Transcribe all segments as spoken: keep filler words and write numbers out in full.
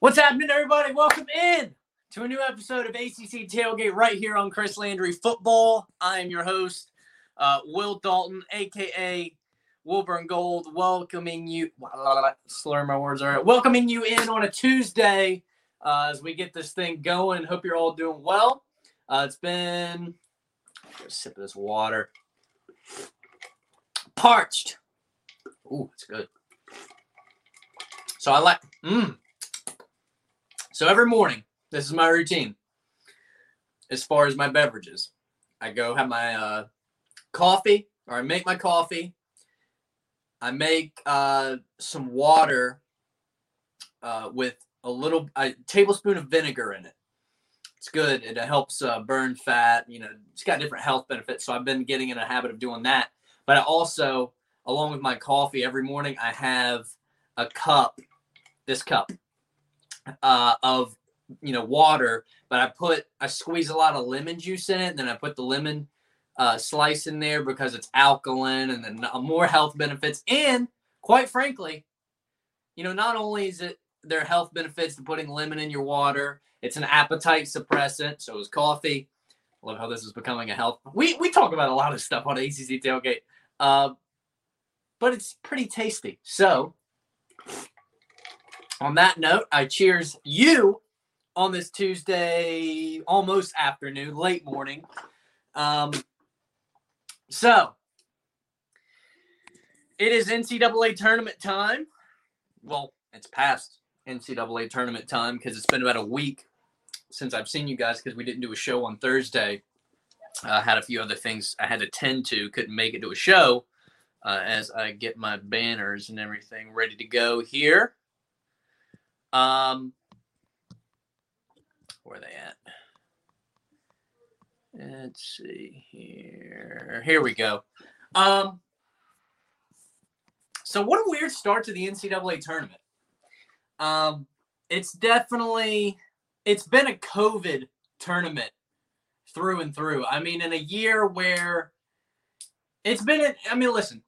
What's happening, everybody? Welcome in to a new episode of A C C Tailgate right here on Chris Landry Football. I am your host, uh, Will Dalton, a k a. Wilburn Gold, welcoming you – slur my words all right. Welcoming you in on a Tuesday uh, as we get this thing going. Hope you're all doing well. Uh, it's been – sip of this water. Parched. Ooh, it's good. So I like – mmm. So every morning, this is my routine as far as my beverages. I go have my uh, coffee, or I make my coffee. I make uh, some water uh, with a little a tablespoon of vinegar in it. It's good. It helps uh, burn fat. You know, it's got different health benefits, so I've been getting in a habit of doing that. But I also, along with my coffee every morning, I have a cup, this cup. Uh, of, you know, water, but I put, I squeeze a lot of lemon juice in it, and then I put the lemon uh, slice in there because it's alkaline and then more health benefits. And quite frankly, you know, not only is it there are health benefits to putting lemon in your water, it's an appetite suppressant. So is coffee. I love how this is becoming a health. We, we talk about a lot of stuff on A C C Tailgate, uh, but it's pretty tasty. So on that note, I cheers you on this Tuesday, almost afternoon, late morning. Um, so, it is N C double A tournament time. Well, it's past N C double A tournament time because it's been about a week since I've seen you guys because we didn't do a show on Thursday. I uh, had a few other things I had to tend to, couldn't make it to a show uh, as I get my banners and everything ready to go here. Um, where are they at? Let's see here. Here we go. Um, so what a weird start to the N C double A tournament. Um, it's definitely, it's been a COVID tournament through and through. I mean, in a year where it's been, a, I mean, listen,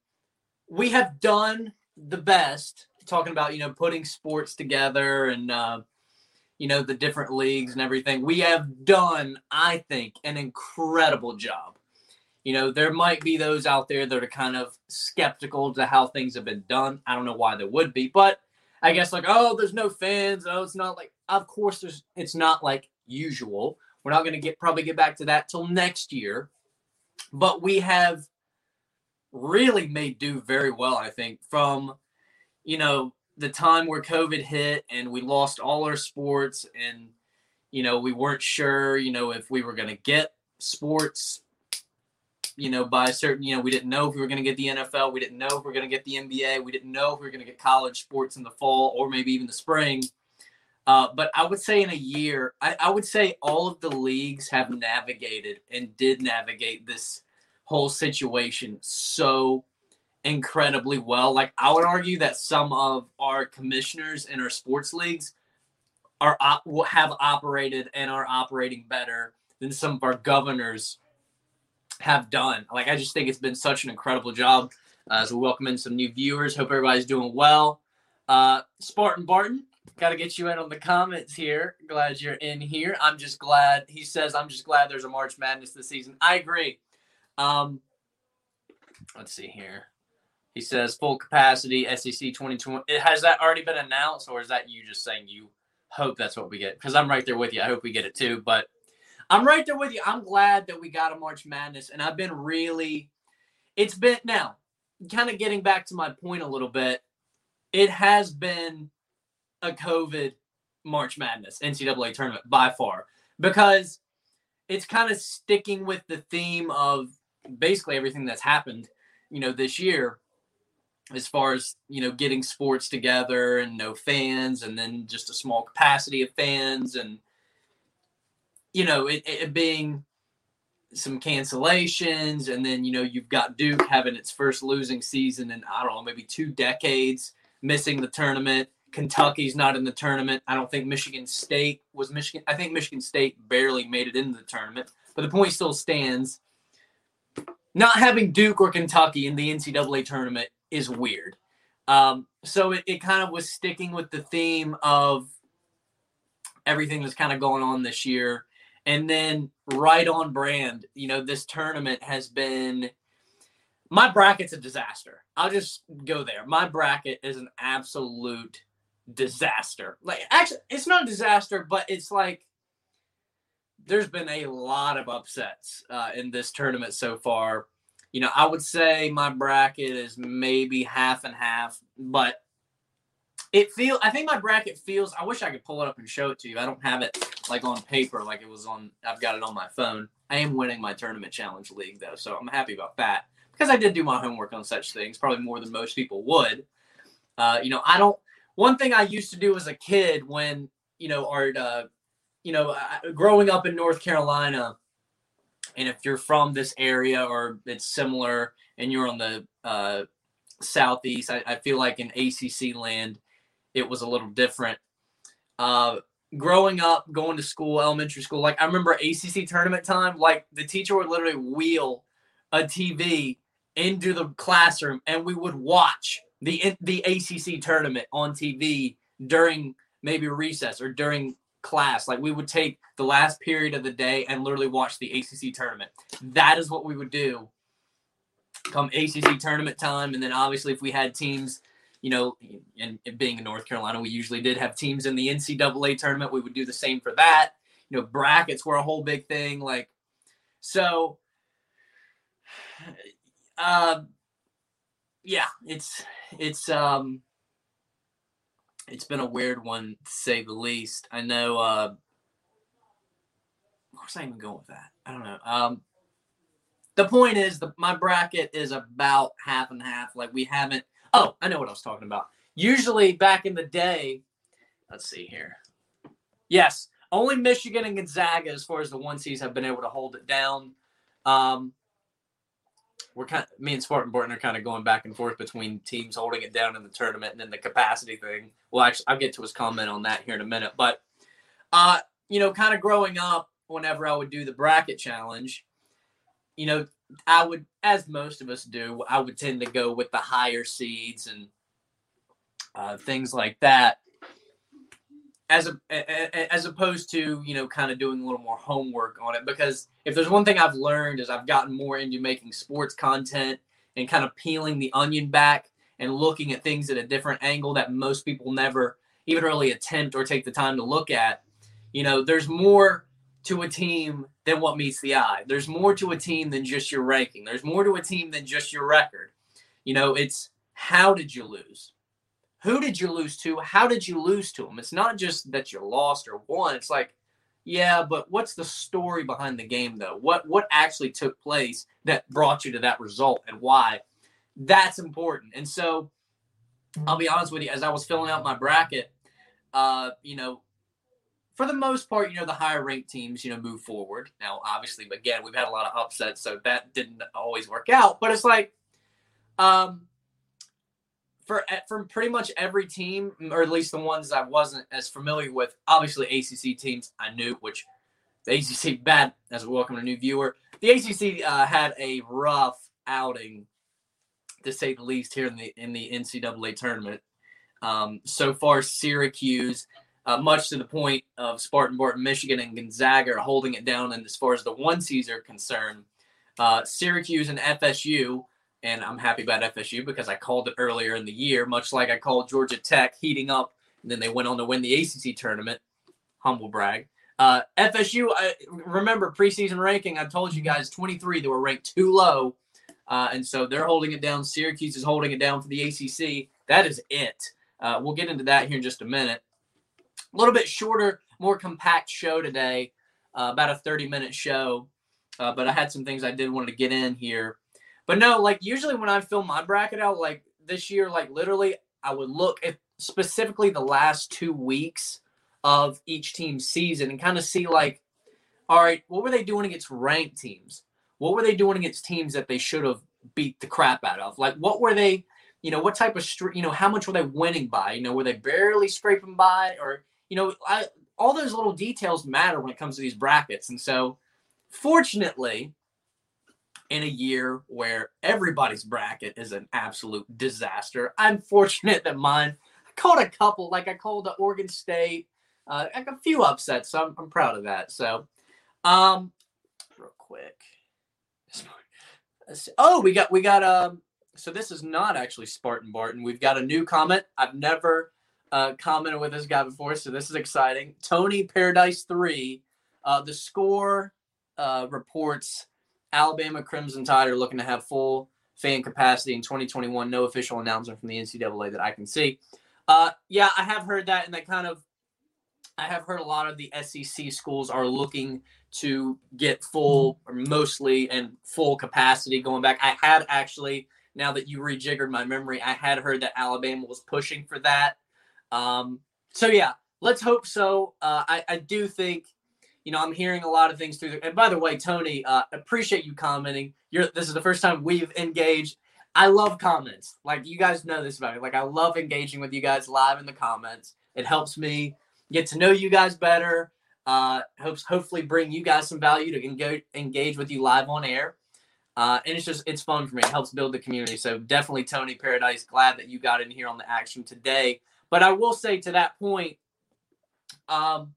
we have done the best talking about, you know, putting sports together and, uh, you know, the different leagues and everything. We have done, I think, an incredible job. You know, there might be those out there that are kind of skeptical to how things have been done. I don't know why there would be, but I guess like, oh, there's no fans. Oh, it's not like, of course, there's. It's not like usual. We're not going to get probably get back to that till next year. But we have really made do very well, I think, from – you know, the time where COVID hit and we lost all our sports and, you know, we weren't sure, you know, if we were going to get sports, you know, by a certain, you know, we didn't know if we were going to get the N F L. We didn't know if we were going to get the N B A. We didn't know if we were going to get college sports in the fall or maybe even the spring. Uh, but I would say in a year, I, I would say all of the leagues have navigated and did navigate this whole situation so incredibly well. Like, I would argue that some of our commissioners in our sports leagues are op- have operated and are operating better than some of our governors have done. Like, I just think it's been such an incredible job. Uh, so we welcome in some new viewers. Hope everybody's doing well. Uh, Spartan Barton, got to get you in on the comments here. Glad you're in here. I'm just glad. He says, I'm just glad there's a March Madness this season. I agree. Um, let's see here. He says, full capacity, S E C twenty twenty. Has that already been announced, or is that you just saying you hope that's what we get? Because I'm right there with you. I hope we get it too, but I'm right there with you. I'm glad that we got a March Madness, and I've been really – it's been – now, kind of getting back to my point a little bit, it has been a COVID March Madness, N C double A tournament by far, because it's kind of sticking with the theme of basically everything that's happened, you know, this year. As far as, you know, getting sports together and no fans and then just a small capacity of fans and, you know, it, it being some cancellations. And then, you know, you've got Duke having its first losing season in, I don't know, maybe two decades, missing the tournament. Kentucky's not in the tournament. I don't think Michigan State was Michigan. I think Michigan State barely made it into the tournament. But the point still stands. Not having Duke or Kentucky in the N C double A tournament is weird. Um, so it, it kind of was sticking with the theme of everything that's kind of going on this year. And then right on brand, you know, this tournament has been – my bracket's a disaster. I'll just go there. My bracket is an absolute disaster. Like, actually, it's not a disaster, but it's like there's been a lot of upsets uh, in this tournament so far. You know, I would say my bracket is maybe half and half, but it feel. I think my bracket feels. I wish I could pull it up and show it to you. I don't have it like on paper, like it was on. I've got it on my phone. I am winning my tournament challenge league though, so I'm happy about that because I did do my homework on such things, probably more than most people would. Uh, you know, I don't. One thing I used to do as a kid when you know, our, uh, you know, uh, growing up in North Carolina. And if you're from this area or it's similar and you're on the uh, southeast, I, I feel like in A C C land, it was a little different. Uh, growing up, going to school, elementary school, like I remember A C C tournament time, like the teacher would literally wheel a T V into the classroom and we would watch the the A C C tournament on T V during maybe recess or during class. Like we would take the last period of the day and literally watch the A C C tournament. That is what we would do come A C C tournament time. And then obviously if we had teams, you know, and, and being in North Carolina, we usually did have teams in the N C double A tournament. We would do the same for that. You know, brackets were a whole big thing. Like, so, uh, yeah, it's, it's, um, it's been a weird one, to say the least. I know uh, – where was I even going with that? I don't know. Um, the point is the, my bracket is about half and half. Like we haven't – oh, I know what I was talking about. Usually back in the day – let's see here. Yes, only Michigan and Gonzaga as far as the one seeds have been able to hold it down. Um, We're kind of, me and Spartan Barton are kind of going back and forth between teams holding it down in the tournament and then the capacity thing. Well, actually, I'll get to his comment on that here in a minute. But, uh, you know, kind of growing up, whenever I would do the bracket challenge, you know, I would, as most of us do, I would tend to go with the higher seeds and uh, things like that, as a, as opposed to, you know, kind of doing a little more homework on it. Because if there's one thing I've learned is I've gotten more into making sports content and kind of peeling the onion back and looking at things at a different angle that most people never even really attempt or take the time to look at. You know, there's more to a team than what meets the eye. There's more to a team than just your ranking. There's more to a team than just your record. You know, it's how did you lose? Who did you lose to? How did you lose to them? It's not just that you lost or won. It's like, yeah, but what's the story behind the game, though? What what actually took place that brought you to that result and why? That's important. And so I'll be honest with you, as I was filling out my bracket, uh, you know, for the most part, you know, the higher-ranked teams, you know, move forward. Now, obviously, again, we've had a lot of upsets, so that didn't always work out. But it's like – um. For from pretty much every team, or at least the ones I wasn't as familiar with, obviously A C C teams I knew, which the A C C bad, as we welcome a new viewer. The A C C uh, had a rough outing, to say the least, here in the in the N C double A tournament. Um, so far, Syracuse, uh, much to the point of Spartan Barton, Michigan, and Gonzaga are holding it down. And as far as the one seeds are concerned, uh, Syracuse and F S U. And I'm happy about F S U because I called it earlier in the year, much like I called Georgia Tech heating up. And then they went on to win the A C C tournament. Humble brag. Uh, F S U, I remember preseason ranking, I told you guys twenty-three, they were ranked too low. Uh, and so they're holding it down. Syracuse is holding it down for the A C C. That is it. Uh, we'll get into that here in just a minute. A little bit shorter, more compact show today, uh, about a thirty-minute show. Uh, but I had some things I did want to get in here. But no, like usually when I film my bracket out, like this year, like literally I would look at specifically the last two weeks of each team's season and kind of see like, all right, what were they doing against ranked teams? What were they doing against teams that they should have beat the crap out of? Like what were they, you know, what type of, str- you know, how much were they winning by? You know, were they barely scraping by? Or, you know, I, all those little details matter when it comes to these brackets. And so fortunately, in a year where everybody's bracket is an absolute disaster, I'm fortunate that mine, I called a couple, like I called the Oregon State, uh, a few upsets. So I'm, I'm proud of that. So um, real quick. Oh, we got, we got, um, so this is not actually Spartan Barton. We've got a new comment. I've never uh, commented with this guy before. So this is exciting. Tony Paradise three, uh, the score uh, reports Alabama Crimson Tide are looking to have full fan capacity in twenty twenty-one. No official announcement from the N C double A that I can see. Uh, yeah, I have heard that, and that kind of, I have heard a lot of the S E C schools are looking to get full or mostly and full capacity going back. I had actually, now that you rejiggered my memory, I had heard that Alabama was pushing for that. Um, so, yeah, let's hope so. Uh, I, I do think, you know, I'm hearing a lot of things through there. And by the way, Tony, uh, appreciate you commenting. You're, this is the first time we've engaged. I love comments. Like, you guys know this about me. Like, I love engaging with you guys live in the comments. It helps me get to know you guys better. Uh, hopes hopefully bring you guys some value to engage, engage with you live on air. Uh, and it's just, it's fun for me. It helps build the community. So definitely, Tony Paradise, glad that you got in here on the action today. But I will say to that point, um,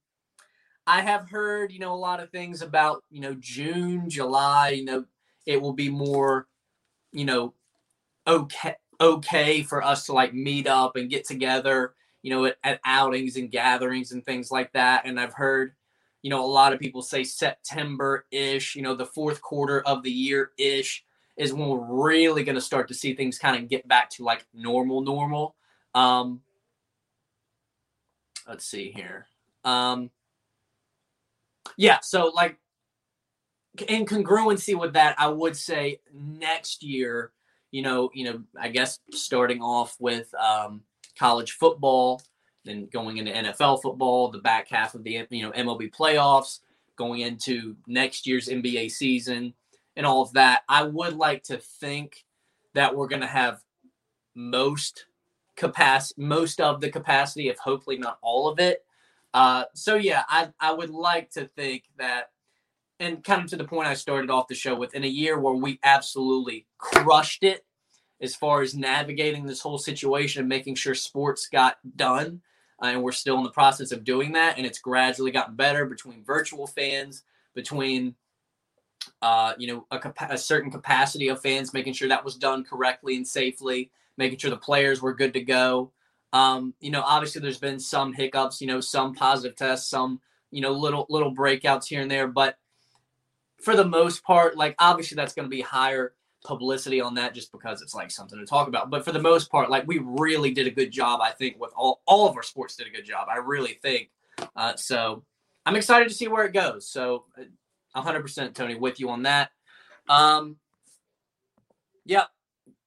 I have heard, you know, a lot of things about, you know, June, July, you know, it will be more, you know, okay, okay for us to like meet up and get together, you know, at, at outings and gatherings and things like that. And I've heard, you know, a lot of people say September-ish, you know, the fourth quarter of the year-ish is when we're really going to start to see things kind of get back to like normal, normal. Um, let's see here. Um, yeah, so like in congruency with that, I would say next year, you know, you know, I guess starting off with um, college football, then going into N F L football, the back half of the, you know, M L B playoffs, going into next year's N B A season and all of that. I would like to think that we're going to have most capacity, most of the capacity, if hopefully not all of it. Uh, so, yeah, I, I would like to think that, and kind of to the point I started off the show with, in a year where we absolutely crushed it as far as navigating this whole situation and making sure sports got done, uh, and we're still in the process of doing that, and it's gradually gotten better between virtual fans, between uh, you know, a, capa- a certain capacity of fans, making sure that was done correctly and safely, making sure the players were good to go. Um, you know, obviously there's been some hiccups, you know, some positive tests, some, you know, little, little breakouts here and there, but for the most part, like obviously that's going to be higher publicity on that just because it's like something to talk about. But for the most part, like we really did a good job. I think with all, all of our sports did a good job. I really think, uh, so I'm excited to see where it goes. So one hundred percent Tony with you on that. Um, yeah.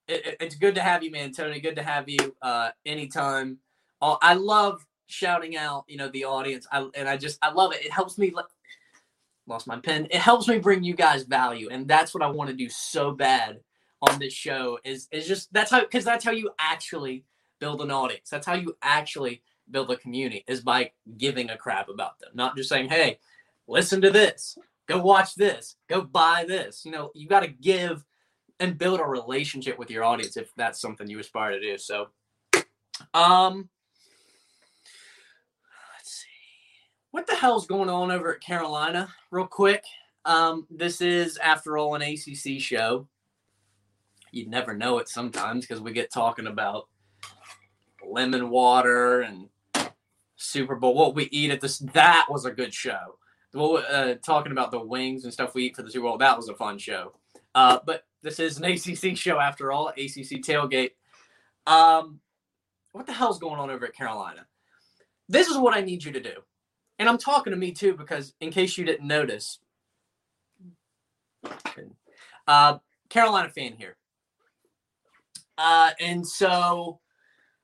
It, it, it's good to have you, man, Tony. Good to have you uh, anytime. I'll, I love shouting out, you know, the audience, I, and I just I love it. It helps me. Let, lost my pen. It helps me bring you guys value, and that's what I want to do so bad on this show. Is is just that's how because that's how you actually build an audience. That's how you actually build a community, is by giving a crap about them, not just saying, "Hey, listen to this. Go watch this. Go buy this." You know, you got to give and build a relationship with your audience if that's something you aspire to do. So, um, let's see. What the hell's going on over at Carolina? Real quick. Um, this is, after all, an A C C show. You'd never know it sometimes because we get talking about lemon water and Super Bowl. What we eat at this, that was a good show. Well, uh, talking about the wings and stuff we eat for the Super Bowl, that was a fun show. Uh, but this is an A C C show after all, A C C Tailgate. Um, what the hell's going on over at Carolina? This is what I need you to do. And I'm talking to me too, because in case you didn't notice, uh, Carolina fan here. Uh, and so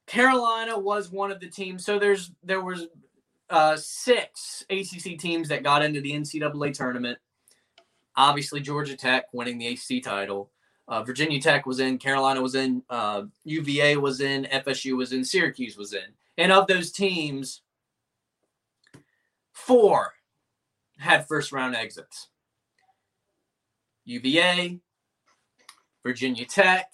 Carolina was one of the teams. So there's there was uh, six A C C teams that got into the N C double A tournament. Obviously, Georgia Tech winning the A C C title. Uh, Virginia Tech was in. Carolina was in. Uh, U V A was in. F S U was in. Syracuse was in. And of those teams, four had first-round exits. U V A, Virginia Tech,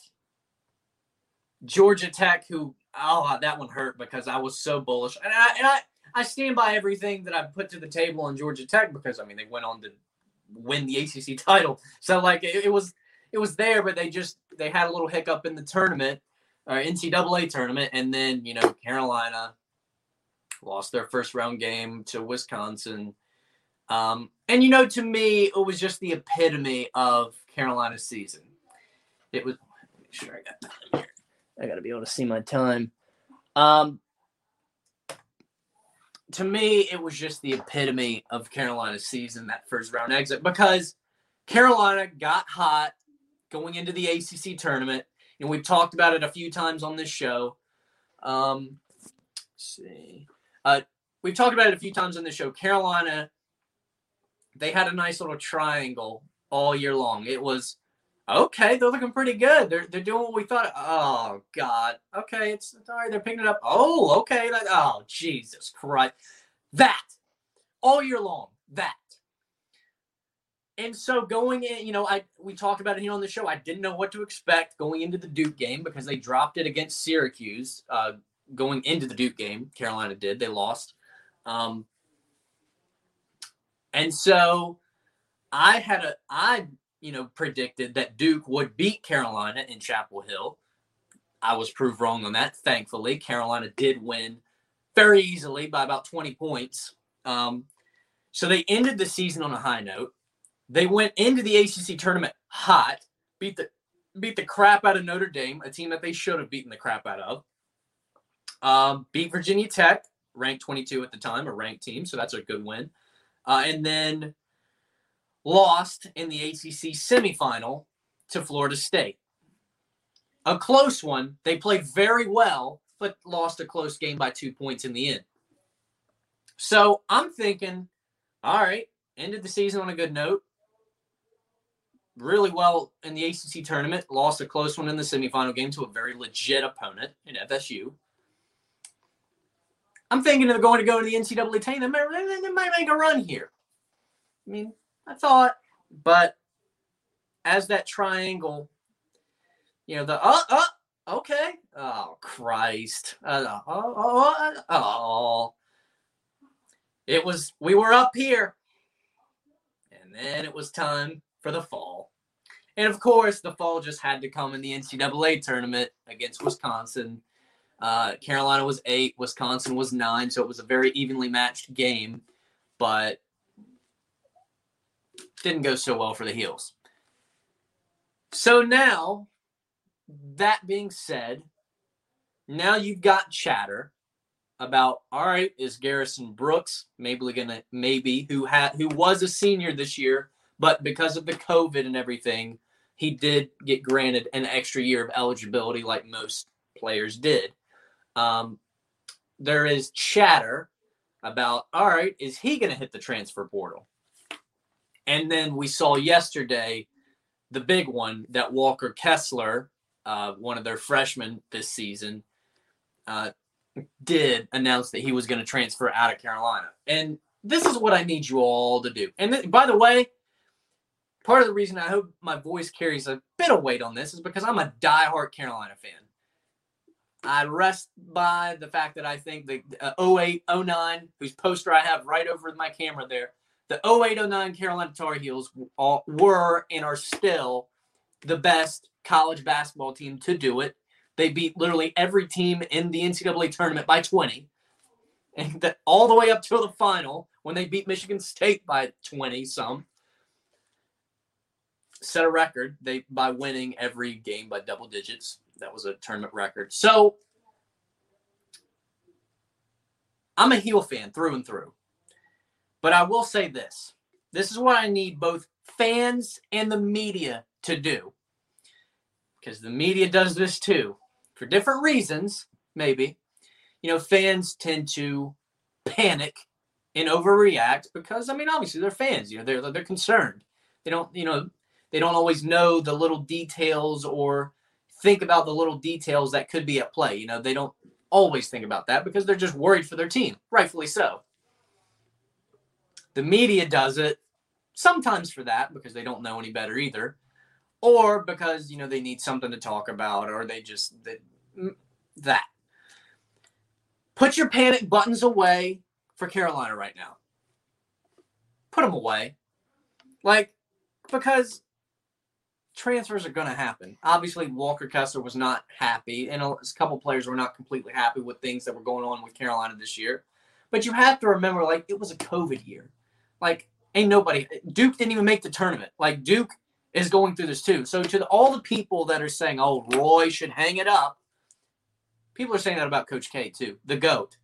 Georgia Tech, who, oh, that one hurt because I was so bullish. And I, and I, I stand by everything that I've put to the table on Georgia Tech because, I mean, they went on to win the A C C title. So, like, it, it was it was there, but they just – they had a little hiccup in the tournament, or N C double A tournament, and then, you know, Carolina lost their first-round game to Wisconsin. Um, and, you know, to me, it was just the epitome of Carolina's season. It was – make sure I got time here. I got to be able to see my time. Um, to me, it was just the epitome of Carolina's season, that first-round exit, because Carolina got hot going into the A C C tournament, and we've talked about it a few times on this show. Um, let's see. Uh, we've talked about it a few times on this show. Carolina, they had a nice little triangle all year long. It was, okay, they're looking pretty good. They're they're doing what we thought. Oh, God. Okay, it's, it's all right. They're picking it up. Oh, okay. Like, oh, Jesus Christ. That. All year long. That. And so going in, you know, I we talked about it here on the show. I didn't know what to expect going into the Duke game because they dropped it against Syracuse. Uh, going into the Duke game, Carolina did. They lost. Um, and so I had a – I – you know, predicted that Duke would beat Carolina in Chapel Hill. I was proved wrong on that, thankfully. Carolina did win very easily by about twenty points. Um, so they ended the season on a high note. They went into the A C C tournament hot, beat the beat the crap out of Notre Dame, a team that they should have beaten the crap out of. Um, beat Virginia Tech, ranked twenty-two at the time, a ranked team, so that's a good win. Uh, and then lost in the A C C semifinal to Florida State. A close one. They played very well, but lost a close game by two points in the end. So I'm thinking, all right, ended the season on a good note. Really well in the A C C tournament. Lost a close one in the semifinal game to a very legit opponent in F S U. I'm thinking they're going to go to the N C double A team. They might, they might make a run here. I mean, I thought, but as that triangle, you know, the, oh, oh, okay. Oh, Christ. Uh, oh, oh, oh, oh, it was, we were up here. And then it was time for the fall. And, of course, the fall just had to come in the N C double A tournament against Wisconsin. Uh, Carolina was eight, Wisconsin was nine, so it was a very evenly matched game. But didn't go so well for the Heels. So now, that being said, now you've got chatter about, all right, is Garrison Brooks maybe gonna maybe who had who was a senior this year, but because of the COVID and everything, he did get granted an extra year of eligibility, like most players did. Um, there is chatter about, all right, is he gonna hit the transfer portal? And then we saw yesterday the big one that Walker Kessler, uh, one of their freshmen this season, uh, did announce that he was going to transfer out of Carolina. And this is what I need you all to do. And th- by the way, part of the reason I hope my voice carries a bit of weight on this is because I'm a diehard Carolina fan. I rest by the fact that I think the uh, oh eight oh nine, whose poster I have right over my camera there, the oh eight oh nine Carolina Tar Heels were and are still the best college basketball team to do it. They beat literally every team in the N C double A tournament by twenty, and the, all the way up to the final when they beat Michigan State by twenty-some. Set a record they by winning every game by double digits. That was a tournament record. So I'm a heel fan through and through. But I will say this. This is what I need both fans and the media to do. Because the media does this too. For different reasons, maybe. You know, fans tend to panic and overreact because, I mean, obviously they're fans. You know, they're, they're concerned. They don't, you know, they don't always know the little details or think about the little details that could be at play. You know, they don't always think about that because they're just worried for their team. Rightfully so. The media does it sometimes for that because they don't know any better either, or because, you know, they need something to talk about, or they just they, that. Put your panic buttons away. for Carolina right now. Put them away. Like, because transfers are going to happen. Obviously, Walker Kessler was not happy, and a couple players were not completely happy with things that were going on with Carolina this year. But you have to remember, like, it was a COVID year. Like, ain't nobody. Duke didn't even make the tournament. Like, Duke is going through this too. So to the, all the people that are saying, oh, Roy should hang it up, people are saying that about Coach K too, the GOAT.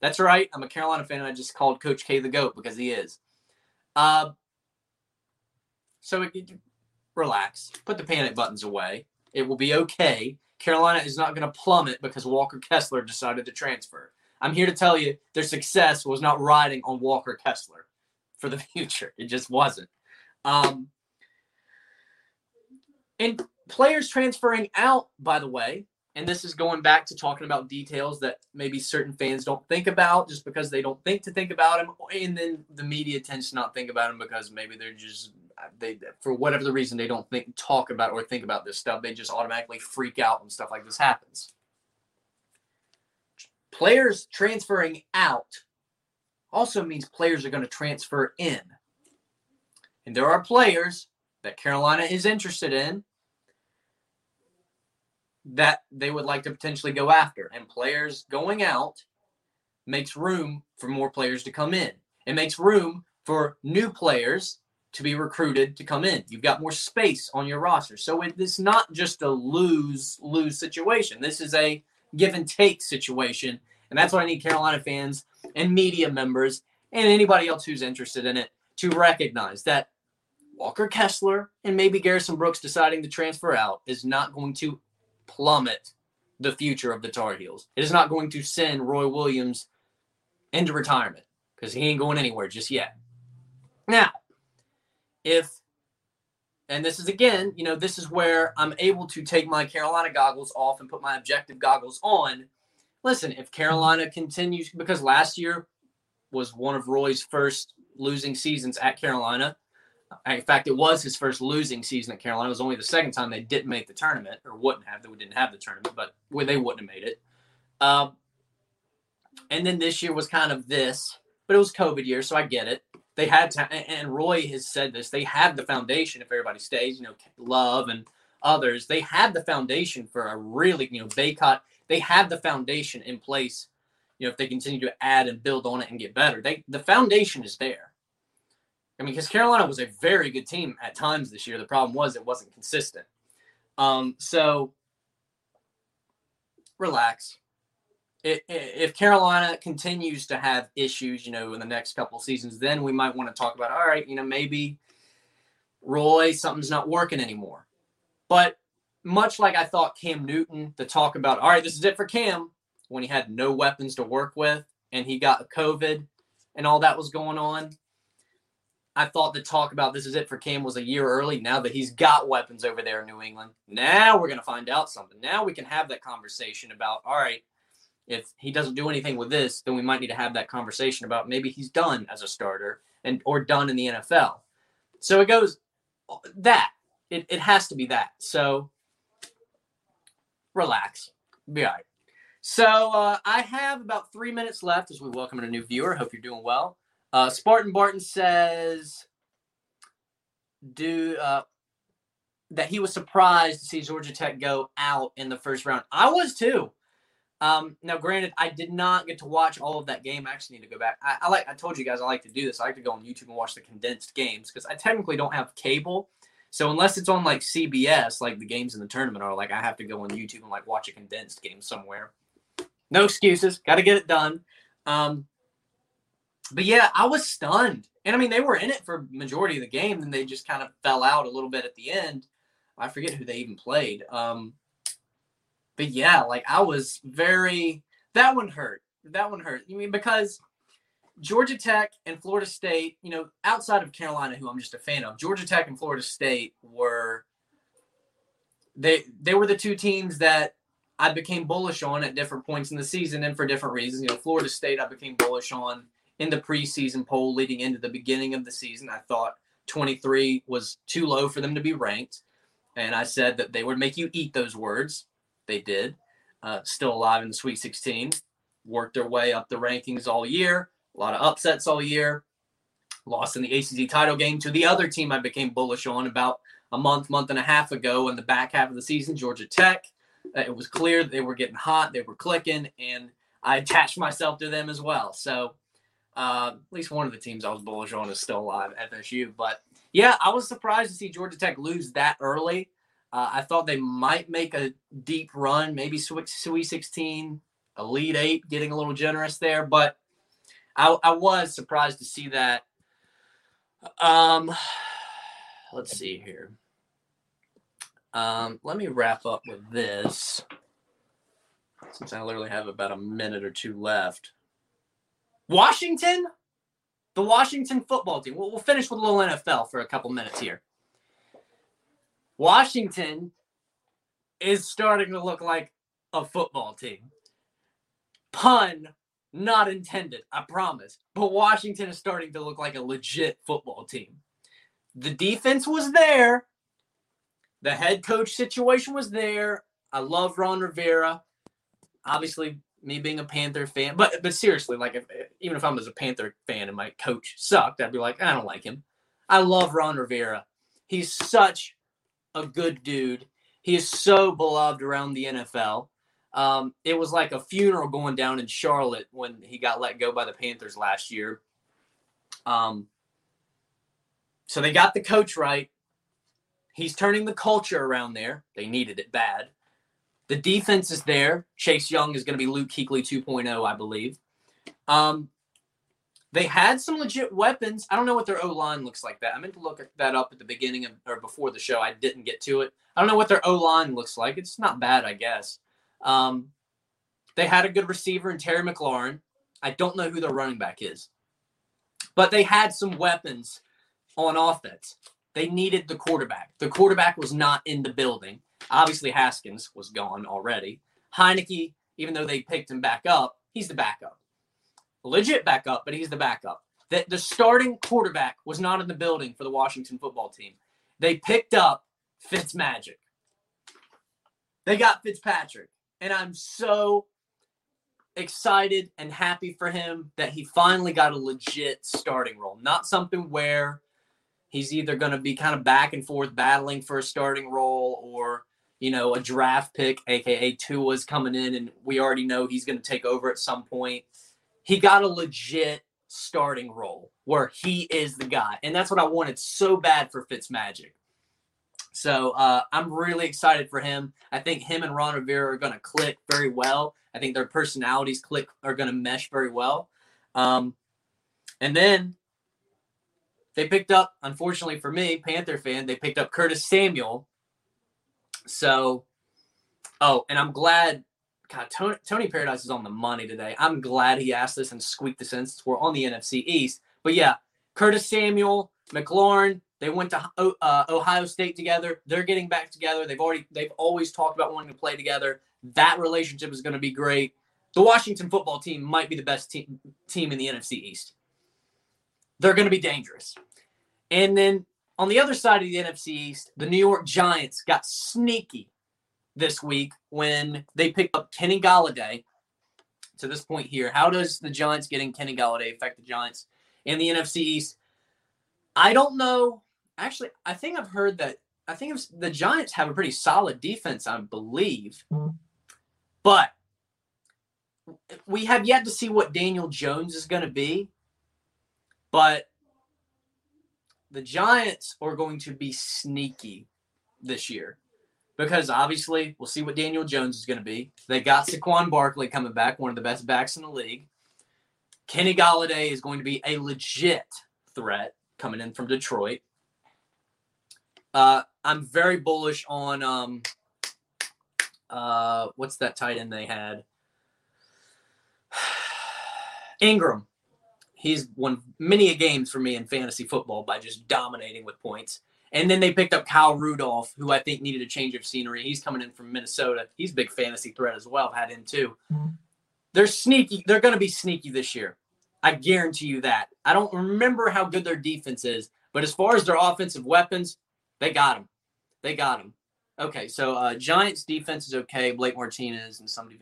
That's right. I'm a Carolina fan, and I just called Coach K the GOAT because he is. Uh, so it, it, relax. Put the panic buttons away. It will be okay. Carolina is not going to plummet because Walker Kessler decided to transfer. I'm here to tell you their success was not riding on Walker Kessler for the future. It just wasn't. Um, and players transferring out, by the way, and this is going back to talking about details that maybe certain fans don't think about just because they don't think to think about them. And then the media tends to not think about them because maybe they're just, they for whatever the reason, they don't think, talk about or think about this stuff. They just automatically freak out when stuff like this happens. Players transferring out also means players are going to transfer in. And there are players that Carolina is interested in that they would like to potentially go after. And players going out makes room for more players to come in. It makes room for new players to be recruited to come in. You've got more space on your roster. So it's not just a lose-lose situation. This is a give-and-take situation. And that's what I need Carolina fans and media members and anybody else who's interested in it to recognize that Walker Kessler and maybe Garrison Brooks deciding to transfer out is not going to plummet the future of the Tar Heels. It is not going to send Roy Williams into retirement because he ain't going anywhere just yet. Now, if, and this is again, you know, this is where I'm able to take my Carolina goggles off and put my objective goggles on. Listen, if Carolina continues, because last year was one of Roy's first losing seasons at Carolina. In fact, it was his first losing season at Carolina. It was only the second time they didn't make the tournament, or wouldn't have. They didn't have the tournament, but well, they wouldn't have made it. Um, and then this year was kind of this, but it was COVID year, so I get it. They had to, and Roy has said this, they have the foundation if everybody stays, you know, Love and others. They have the foundation for a really, you know, Baycott. They have the foundation in place, you know, if they continue to add and build on it and get better. They the foundation is there. I mean, because Carolina was a very good team at times this year. The problem was it wasn't consistent. Um, so, relax. It, it, if Carolina continues to have issues, you know, in the next couple of seasons, then we might want to talk about, all right, you know, maybe Roy, something's not working anymore. But much like I thought Cam Newton, the talk about, all right, this is it for Cam, when he had no weapons to work with and he got COVID and all that was going on. I thought the talk about this is it for Cam was a year early. Now that he's got weapons over there in New England, now we're going to find out something. Now we can have that conversation about, all right, if he doesn't do anything with this, then we might need to have that conversation about maybe he's done as a starter and or done in the N F L. So it goes that. It, it has to be that. So relax. Be all right. So uh, I have about three minutes left as we welcome in a new viewer. Hope you're doing well. Uh, Spartan Barton says do uh, that he was surprised to see Georgia Tech go out in the first round. I was too. Um, now, granted, I did not get to watch all of that game. I actually need to go back. I, I like. I told you guys I like to do this. I like to go on YouTube and watch the condensed games because I technically don't have cable. So unless it's on like C B S, like the games in the tournament are, like I have to go on YouTube and like watch a condensed game somewhere. No excuses. Got to get it done. Um, But, yeah, I was stunned. And, I mean, they were in it for majority of the game, and they just kind of fell out a little bit at the end. I forget who they even played. Um, but, yeah, like, I was very – that one hurt. That one hurt. I mean, because Georgia Tech and Florida State, you know, outside of Carolina, who I'm just a fan of, Georgia Tech and Florida State were they, – they were the two teams that I became bullish on at different points in the season and for different reasons. You know, Florida State I became bullish on in the preseason poll leading into the beginning of the season. I thought twenty-three was too low for them to be ranked. And I said that they would make you eat those words. They did. Uh, still alive in the Sweet sixteen. worked their way up the rankings all year, a lot of upsets all year, lost in the A C C title game to the other team I became bullish on about a month, month and a half ago in the back half of the season, Georgia Tech. Uh, it was clear that they were getting hot, they were clicking, and I attached myself to them as well. So uh, at least one of the teams I was bullish on is still alive, F S U. But, yeah, I was surprised to see Georgia Tech lose that early. Uh, I thought they might make a deep run, maybe Sweet sixteen, Elite Eight, getting a little generous there. But I, I was surprised to see that. Um, let's see here. Um, let me wrap up with this, since I literally have about a minute or two left. Washington, the Washington football team. We'll, we'll finish with a little N F L for a couple minutes here. Washington is starting to look like a football team. Pun not intended, I promise. But Washington is starting to look like a legit football team. The defense was there. The head coach situation was there. I love Ron Rivera. Obviously, me being a Panther fan. But but seriously, like if, even if I was a Panther fan and my coach sucked, I'd be like, I don't like him. I love Ron Rivera. He's such a good dude. He is so beloved around the N F L. Um, it was like a funeral going down in Charlotte when he got let go by the Panthers last year. Um, so they got the coach right. He's turning the culture around there. They needed it bad. The defense is there. Chase Young is going to be Luke Kuechly two point oh, I believe. Um, they had some legit weapons. I don't know what their O-line looks like that. I meant to look that up at the beginning of, or before the show. I didn't get to it. I don't know what their O-line looks like. It's not bad, I guess. Um, they had a good receiver in Terry McLaurin. I don't know who their running back is. But they had some weapons on offense. They needed the quarterback. The quarterback was not in the building. Obviously, Haskins was gone already. Heinicke, even though they picked him back up, he's the backup. Legit backup, but he's the backup. The, the starting quarterback was not in the building for the Washington football team. They picked up Fitzmagic. They got Fitzpatrick. And I'm so excited and happy for him that he finally got a legit starting role. Not something where he's either going to be kind of back and forth battling for a starting role or, you know, a draft pick, a k a. Tua's coming in, and we already know he's going to take over at some point. He got a legit starting role where he is the guy, and that's what I wanted so bad for Fitzmagic. So uh, I'm really excited for him. I think him and Ron Rivera are going to click very well. I think their personalities click are going to mesh very well. Um, and then – they picked up, unfortunately for me, Panther fan, they picked up Curtis Samuel. So, oh, and I'm glad, God, Tony, Tony Paradise is on the money today. I'm glad he asked this and squeaked this in since we're on the N F C East. But, yeah, Curtis Samuel, McLaurin, they went to uh, Ohio State together. They're getting back together. They've already, they've always talked about wanting to play together. That relationship is going to be great. The Washington football team might be the best team, team in the N F C East. They're going to be dangerous. And then on the other side of the N F C East, the New York Giants got sneaky this week when they picked up Kenny Golladay. To this point here, how does the Giants getting Kenny Golladay affect the Giants in the N F C East? I don't know. Actually, I think I've heard that I think the Giants have a pretty solid defense, I believe. But we have yet to see what Daniel Jones is going to be. But the Giants are going to be sneaky this year because, obviously, we'll see what Daniel Jones is going to be. They got Saquon Barkley coming back, one of the best backs in the league. Kenny Golladay is going to be a legit threat coming in from Detroit. Uh, I'm very bullish on um, uh, – what's that tight end they had? Ingram. He's won many a games for me in fantasy football by just dominating with points. And then they picked up Kyle Rudolph, who I think needed a change of scenery. He's coming in from Minnesota. He's a big fantasy threat as well. I've had him too. They're sneaky. They're going to be sneaky this year. I guarantee you that. I don't remember how good their defense is, but as far as their offensive weapons, they got them. They got them. Okay, so uh, Giants defense is okay. Blake Martinez and somebody.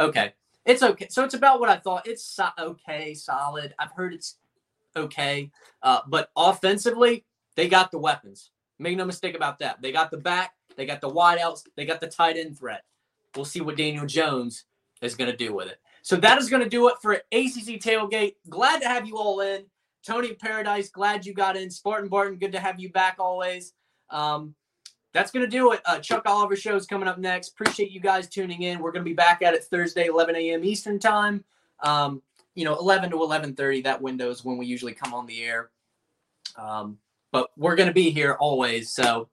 Okay, It's okay. So it's about what I thought. It's so- okay, solid. I've heard it's okay. Uh, but offensively, they got the weapons. Make no mistake about that. They got the back. They got the wideouts. They got the tight end threat. We'll see what Daniel Jones is going to do with it. So that is going to do it for A C C Tailgate. Glad to have you all in. Tony Paradise, glad you got in. Spartan Barton, good to have you back always. Um, that's going to do it. Uh, Chuck Oliver show is coming up next. Appreciate you guys tuning in. We're going to be back at it Thursday, eleven a.m. Eastern time. Um, you know, eleven to eleven thirty, that window is when we usually come on the air. Um, but we're going to be here always. So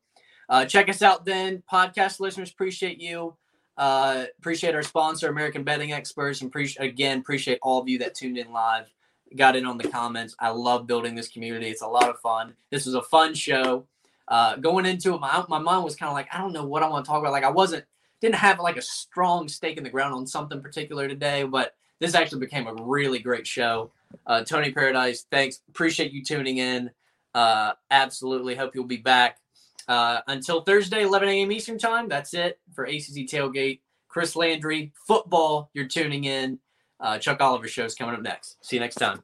uh, check us out then. Podcast listeners, appreciate you. Uh, appreciate our sponsor, American Betting Experts. And pre- again, appreciate all of you that tuned in live. Got in on the comments. I love building this community. It's a lot of fun. This was a fun show. Uh, going into it, my, my mind was kind of like, I don't know what I want to talk about. Like I wasn't, didn't have like a strong stake in the ground on something particular today, but this actually became a really great show. Uh, Tony Paradise, thanks. Appreciate you tuning in. Uh, absolutely. Hope you'll be back. Uh, until Thursday, eleven a.m. Eastern time. That's it for A C C Tailgate. Chris Landry, football, you're tuning in. Uh, Chuck Oliver show is coming up next. See you next time.